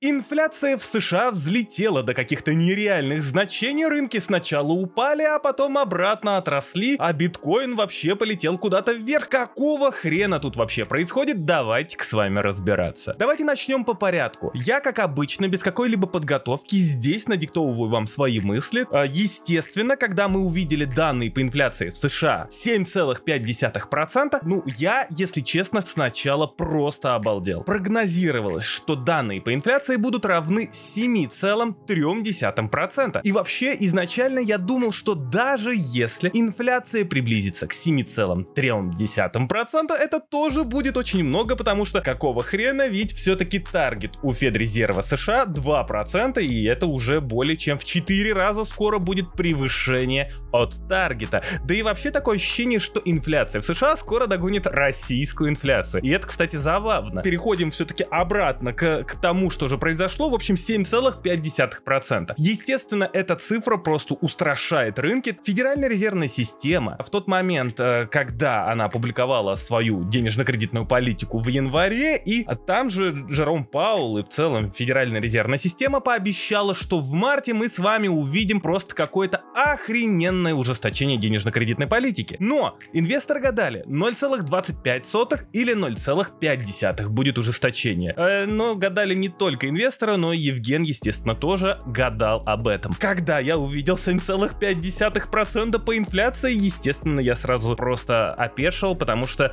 Инфляция в США взлетела до каких-то нереальных значений, рынки сначала упали, а потом обратно отросли, а биткоин вообще полетел куда-то вверх. Какого хрена тут вообще происходит? Давайте-ка с вами разбираться. Давайте начнем по порядку. Я, как обычно, без какой-либо подготовки здесь надиктовываю вам свои мысли. Естественно, когда мы увидели данные по инфляции в США 7,5%, я, если честно, сначала просто обалдел. Прогнозировалось, что данные по инфляции будут равны 7,3%. И вообще, изначально я думал, что даже если инфляция приблизится к 7,3%, это тоже будет очень много, потому что какого хрена, ведь все-таки таргет у Федрезерва США 2%, и это уже более чем в 4 раза скоро будет превышение от таргета. Да и вообще такое ощущение, что инфляция в США скоро догонит российскую инфляцию. И это, кстати, забавно. Переходим все-таки обратно к тому, что же произошло. В общем, 7,5%. Естественно, эта цифра просто устрашает рынки. Федеральная резервная система в тот момент, когда она опубликовала свою денежно-кредитную политику в январе, и там же Джером Пауэлл и в целом Федеральная резервная система пообещала, что в марте мы с вами увидим просто какое-то охрененное ужесточение денежно-кредитной политики. Но инвесторы гадали, 0,25 или 0,5 будет ужесточение. Но гадали не только инвесторы, но и Евген, естественно, тоже гадал об этом. Когда я увидел 7,5% по инфляции, естественно, я сразу просто опешил, потому что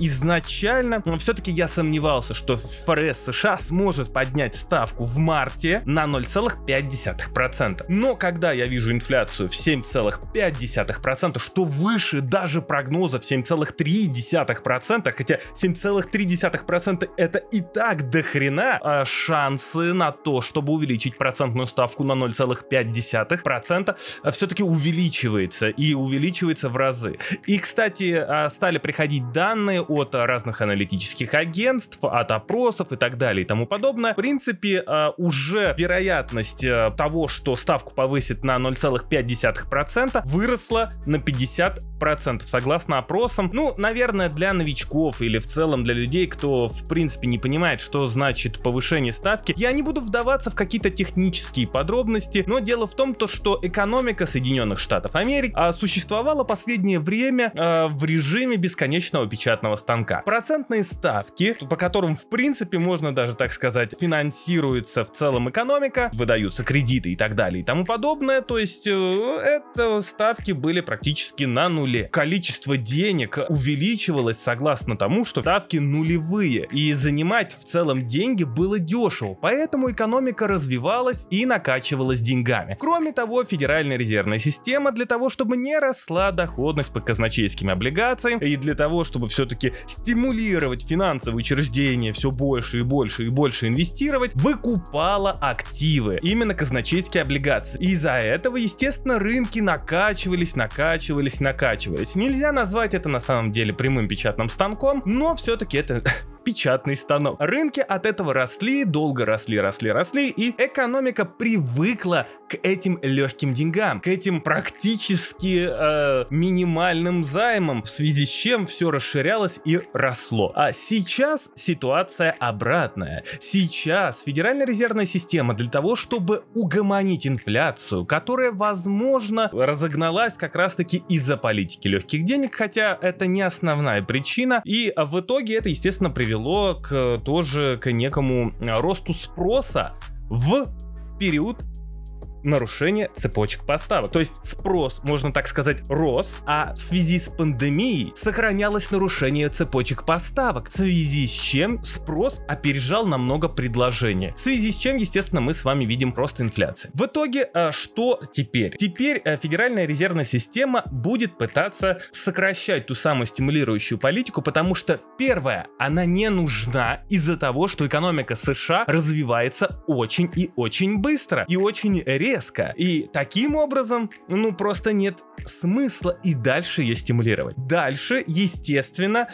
изначально все-таки я сомневался, что ФРС США сможет поднять ставку в марте на 0,5%. Но когда я вижу инфляцию в 7,5%, что выше даже прогноза в 7,3%, хотя 7,3% это и так до хрена, шансы на то, чтобы увеличить процентную ставку на 0,5%, все-таки увеличивается, и увеличивается в разы. И, кстати, стали приходить данные от разных аналитических агентств, от опросов и так далее и тому подобное. В принципе, уже вероятность того, что ставку повысит на 0,5%, выросла на 50%, согласно опросам. Наверное, для новичков или в целом для людей, кто, в принципе, не понимает, что значит повышение ставки. Я не буду вдаваться в какие-то технические подробности, но дело в том, что экономика Соединенных Штатов Америки существовала последнее время в режиме бесконечного печатного станка. Процентные ставки, по которым, в принципе, можно даже так сказать, финансируется в целом экономика, выдаются кредиты и так далее и тому подобное, то есть это ставки были практически на нуле. Количество денег увеличивалось согласно тому, что ставки нулевые, и занимать в целом деньги было дешево, поэтому экономика развивалась и накачивалась деньгами. Кроме того, Федеральная резервная система для того, чтобы не росла доходность по казначейским облигациям и для того, чтобы все-таки стимулировать финансовые учреждения все больше и больше и больше инвестировать, выкупала активы, именно казначейские облигации. И из-за этого, естественно, рынки накачивались. Нельзя назвать это на самом деле прямым печатным станком, но все-таки это печатный станок. Рынки от этого росли, долго росли, и экономика привыкла к этим легким деньгам, к этим практически минимальным займам, в связи с чем все расширялось и росло. А сейчас ситуация обратная. Сейчас Федеральная резервная система для того, чтобы угомонить инфляцию, которая, возможно, разогналась как раз-таки из-за политики легких денег, хотя это не основная причина, и в итоге это, естественно, привело к некому росту спроса в период нарушение цепочек поставок. То есть спрос, можно так сказать, рос, а в связи с пандемией сохранялось нарушение цепочек поставок, в связи с чем спрос опережал намного предложение, в связи с чем, естественно, мы с вами видим рост инфляции. В итоге, что теперь? Теперь Федеральная резервная система будет пытаться сокращать ту самую стимулирующую политику, потому что, первое, она не нужна из-за того, что экономика США развивается очень и очень быстро, и очень резко. резко. И таким образом, ну, просто нет смысла и дальше ее стимулировать. Дальше, естественно,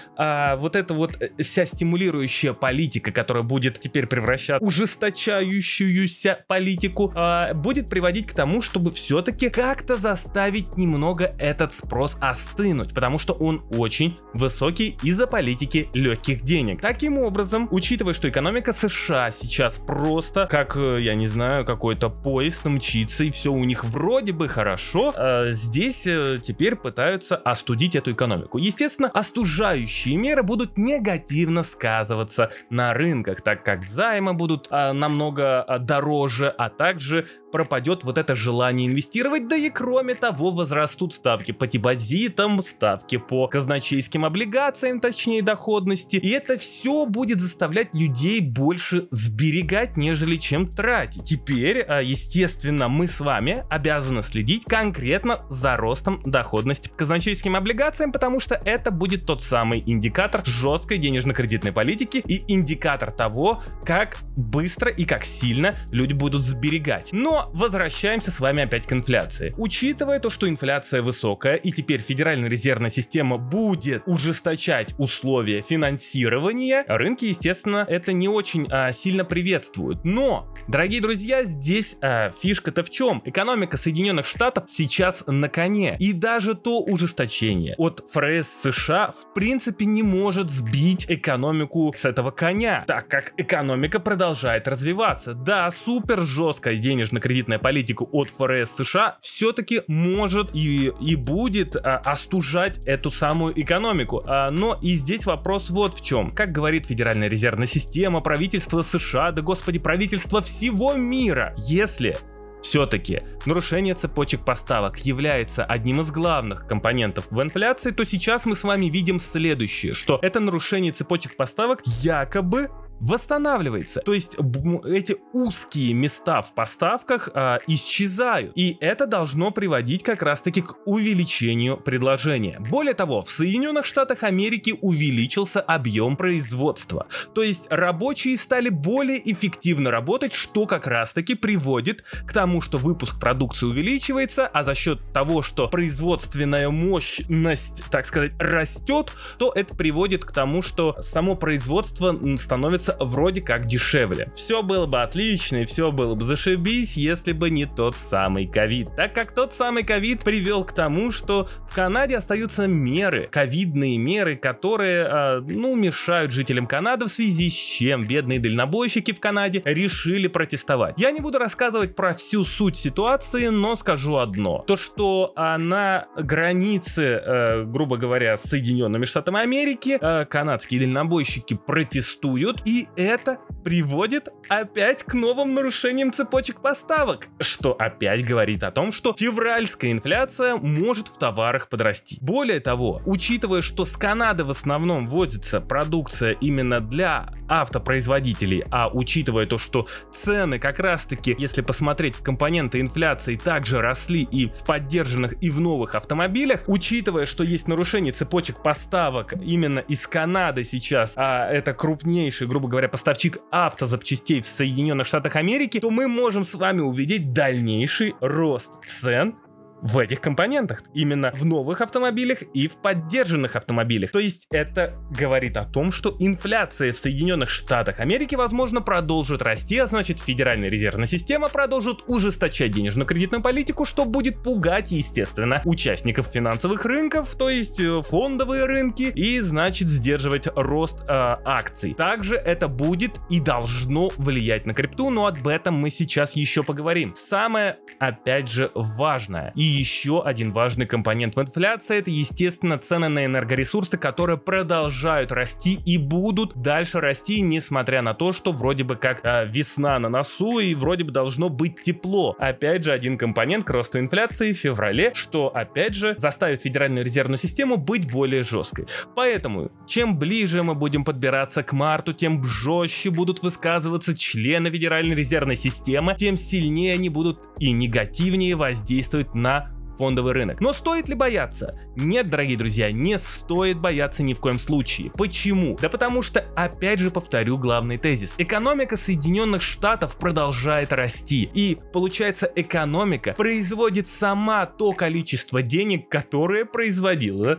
вот эта вот вся стимулирующая политика, которая будет теперь превращать ужесточающуюся политику, будет приводить к тому, чтобы все-таки как-то заставить немного этот спрос остынуть, потому что он очень высокий из-за политики легких денег. Таким образом, учитывая, что экономика США сейчас просто, как, я не знаю, какой-то поезд мчится, и все у них вроде бы хорошо, здесь теперь пытаются остудить эту экономику. Естественно, остужающие меры будут негативно сказываться на рынках, так как займы будут намного дороже, а также пропадет вот это желание инвестировать, да и кроме того возрастут ставки по депозитам, ставки по казначейским облигациям, точнее доходности, и это все будет заставлять людей больше сберегать, нежели чем тратить. Теперь, естественно, мы с вами обязаны следить конкретно за ростом доходности по казначейским облигациям, потому что это будет тот самый индикатор жесткой денежно-кредитной политики и индикатор того, как быстро и как сильно люди будут сберегать. Но возвращаемся с вами опять к инфляции. Учитывая то, что инфляция высокая и теперь Федеральная резервная система будет ужесточать условия финансирования, рынки, естественно, это не очень сильно приветствуют. Но, дорогие друзья, здесь фишка-то в чем? Экономика Соединенных Штатов сейчас на коне. И даже то ужесточение от ФРС США в принципе не может сбить экономику с этого коня, так как экономика продолжает развиваться. Да, супер жесткая денежно-кредитная политика от ФРС США все-таки может и будет остужать эту самую экономику. Но и здесь вопрос вот в чем. Как говорит Федеральная резервная система, правительство США, да господи, правительство всего мира, если все-таки нарушение цепочек поставок является одним из главных компонентов в инфляции, то сейчас мы с вами видим следующее, что это нарушение цепочек поставок якобы восстанавливается. То есть эти узкие места в поставках исчезают. И это должно приводить как раз-таки к увеличению предложения. Более того, в Соединенных Штатах Америки увеличился объем производства. То есть рабочие стали более эффективно работать, что как раз-таки приводит к тому, что выпуск продукции увеличивается, а за счет того, что производственная мощность, так сказать, растет, то это приводит к тому, что само производство становится вроде как дешевле. Все было бы отлично и все было бы зашибись, если бы не тот самый ковид. Так как тот самый ковид привел к тому, что в Канаде остаются меры, ковидные меры, которые, мешают жителям Канады, в связи с чем бедные дальнобойщики в Канаде решили протестовать. Я не буду рассказывать про всю суть ситуации, но скажу одно. То, что на границе, грубо говоря, с Соединенными Штатами Америки канадские дальнобойщики протестуют, и это приводит опять к новым нарушениям цепочек поставок, что опять говорит о том, что февральская инфляция может в товарах подрасти. Более того, учитывая, что с Канады в основном возится продукция именно для автопроизводителей, а учитывая то, что цены как раз-таки, если посмотреть в компоненты инфляции, также росли и в поддержанных, и в новых автомобилях, учитывая, что есть нарушение цепочек поставок именно из Канады сейчас, а это крупнейший, грубо говоря, поставщик автозапчастей в Соединенных Штатах Америки, то мы можем с вами увидеть дальнейший рост цен в этих компонентах, именно в новых автомобилях и в поддержанных автомобилях. То есть это говорит о том, что инфляция в Соединенных Штатах Америки, возможно, продолжит расти, а значит, Федеральная резервная система продолжит ужесточать денежно-кредитную политику, что будет пугать, естественно, участников финансовых рынков, то есть фондовые рынки, и, значит, сдерживать рост акций. Также это будет и должно влиять на крипту, но об этом мы сейчас еще поговорим. Самое, опять же, важное и еще один важный компонент в инфляции — это, естественно, цены на энергоресурсы, которые продолжают расти и будут дальше расти, несмотря на то, что вроде бы как весна на носу и вроде бы должно быть тепло. Опять же, один компонент к росту инфляции в феврале, что, опять же, заставит Федеральную резервную систему быть более жесткой. Поэтому, чем ближе мы будем подбираться к марту, тем жестче будут высказываться члены Федеральной резервной системы, тем сильнее они будут и негативнее воздействовать на фондовый рынок. Но стоит ли бояться? Нет, дорогие друзья, не стоит бояться ни в коем случае. Почему? Да потому что, опять же повторю главный тезис, экономика Соединенных Штатов продолжает расти. И получается, экономика производит сама то количество денег, которое производила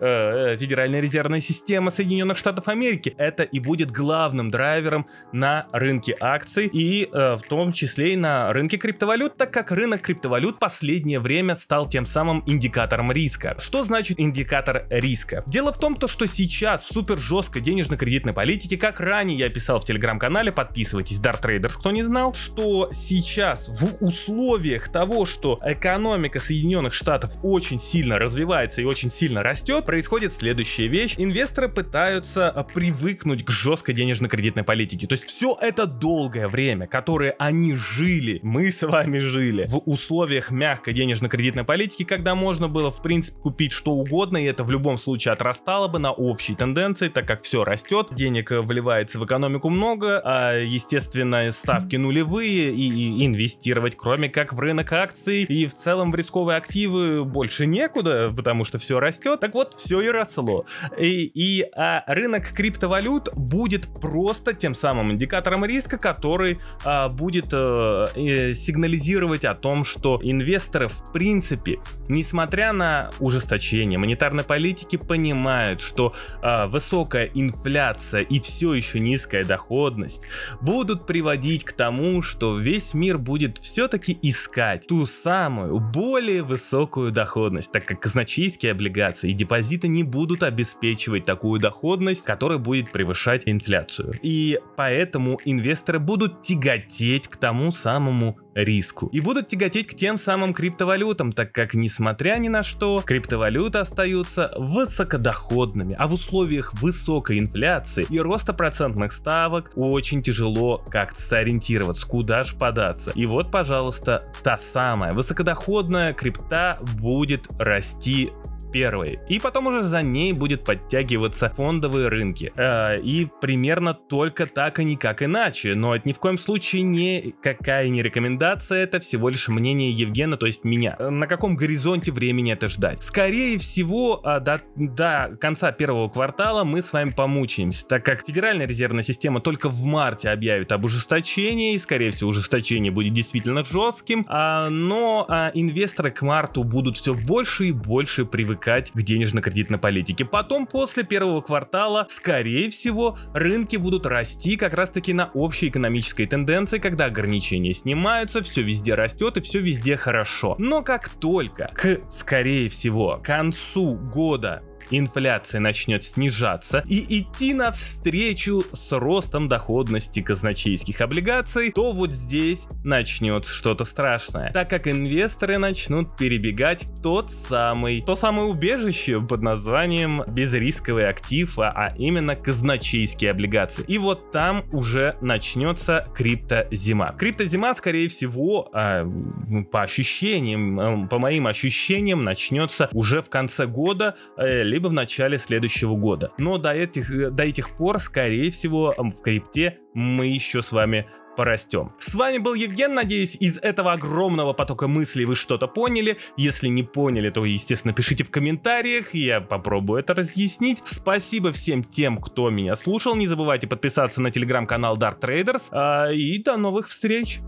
Федеральная резервная система Соединенных Штатов Америки. Это и будет главным драйвером на рынке акций и в том числе и на рынке криптовалют, так как рынок криптовалют в последнее время стал тем самым индикатором риска. Что значит индикатор риска? Дело в том, что сейчас в супер жесткой денежно-кредитной политике, как ранее я писал в телеграм-канале, подписывайтесь, Dart Traders, кто не знал, что сейчас в условиях того, что экономика Соединенных Штатов очень сильно развивается и очень сильно растет, происходит следующая вещь. Инвесторы пытаются привыкнуть к жесткой денежно-кредитной политике. То есть все это долгое время, которое они жили, мы с вами жили, в условиях мягкой денежно-кредитной политики, когда можно было, в принципе, купить что угодно, и это в любом случае отрастало бы на общей тенденции, так как все растет, денег вливается в экономику много, а, естественно, ставки нулевые, и инвестировать, кроме как в рынок акций, и в целом в рисковые активы больше некуда, потому что все растет. Так вот, все и росло. И рынок криптовалют будет просто тем самым индикатором риска, который будет сигнализировать о том, что инвесторы, в принципе, несмотря на ужесточение монетарной политики, понимают, что высокая инфляция и все еще низкая доходность будут приводить к тому, что весь мир будет все-таки искать ту самую более высокую доходность, так как казначейские облигации и депозиты не будут обеспечивать такую доходность, которая будет превышать инфляцию. И поэтому инвесторы будут тяготеть к тому самому риску. И будут тяготеть к тем самым криптовалютам, так как, несмотря ни на что, криптовалюты остаются высокодоходными, а в условиях высокой инфляции и роста процентных ставок очень тяжело как-то сориентироваться, куда же податься. И вот, пожалуйста, та самая высокодоходная крипта будет расти первой, и потом уже за ней будет подтягиваться фондовые рынки. И примерно только так и никак иначе, но это ни в коем случае никакая не рекомендация, это всего лишь мнение Евгена, то есть меня. На каком горизонте времени это ждать? Скорее всего, до конца первого квартала мы с вами помучаемся, так как Федеральная резервная система только в марте объявит об ужесточении, и, скорее всего, ужесточение будет действительно жестким, но инвесторы к марту будут все больше и больше привыкать к денежно-кредитной политике. Потом, после первого квартала, скорее всего, рынки будут расти как раз-таки на общей экономической тенденции, когда ограничения снимаются, все везде растет и все везде хорошо. Но как только скорее всего, к концу года инфляция начнет снижаться и идти навстречу с ростом доходности казначейских облигаций, то вот здесь начнется что-то страшное, так как инвесторы начнут перебегать в то самое убежище под названием безрисковый актив, а именно казначейские облигации. И вот там уже начнется криптозима. Криптозима, скорее всего, по моим ощущениям, начнется уже в конце года, либо в начале следующего года. Но до этих пор, скорее всего, в крипте мы еще с вами порастем. С вами был Евген, надеюсь, из этого огромного потока мыслей вы что-то поняли. Если не поняли, то, естественно, пишите в комментариях, я попробую это разъяснить. Спасибо всем тем, кто меня слушал, не забывайте подписаться на телеграм-канал Dart Traders, и до новых встреч!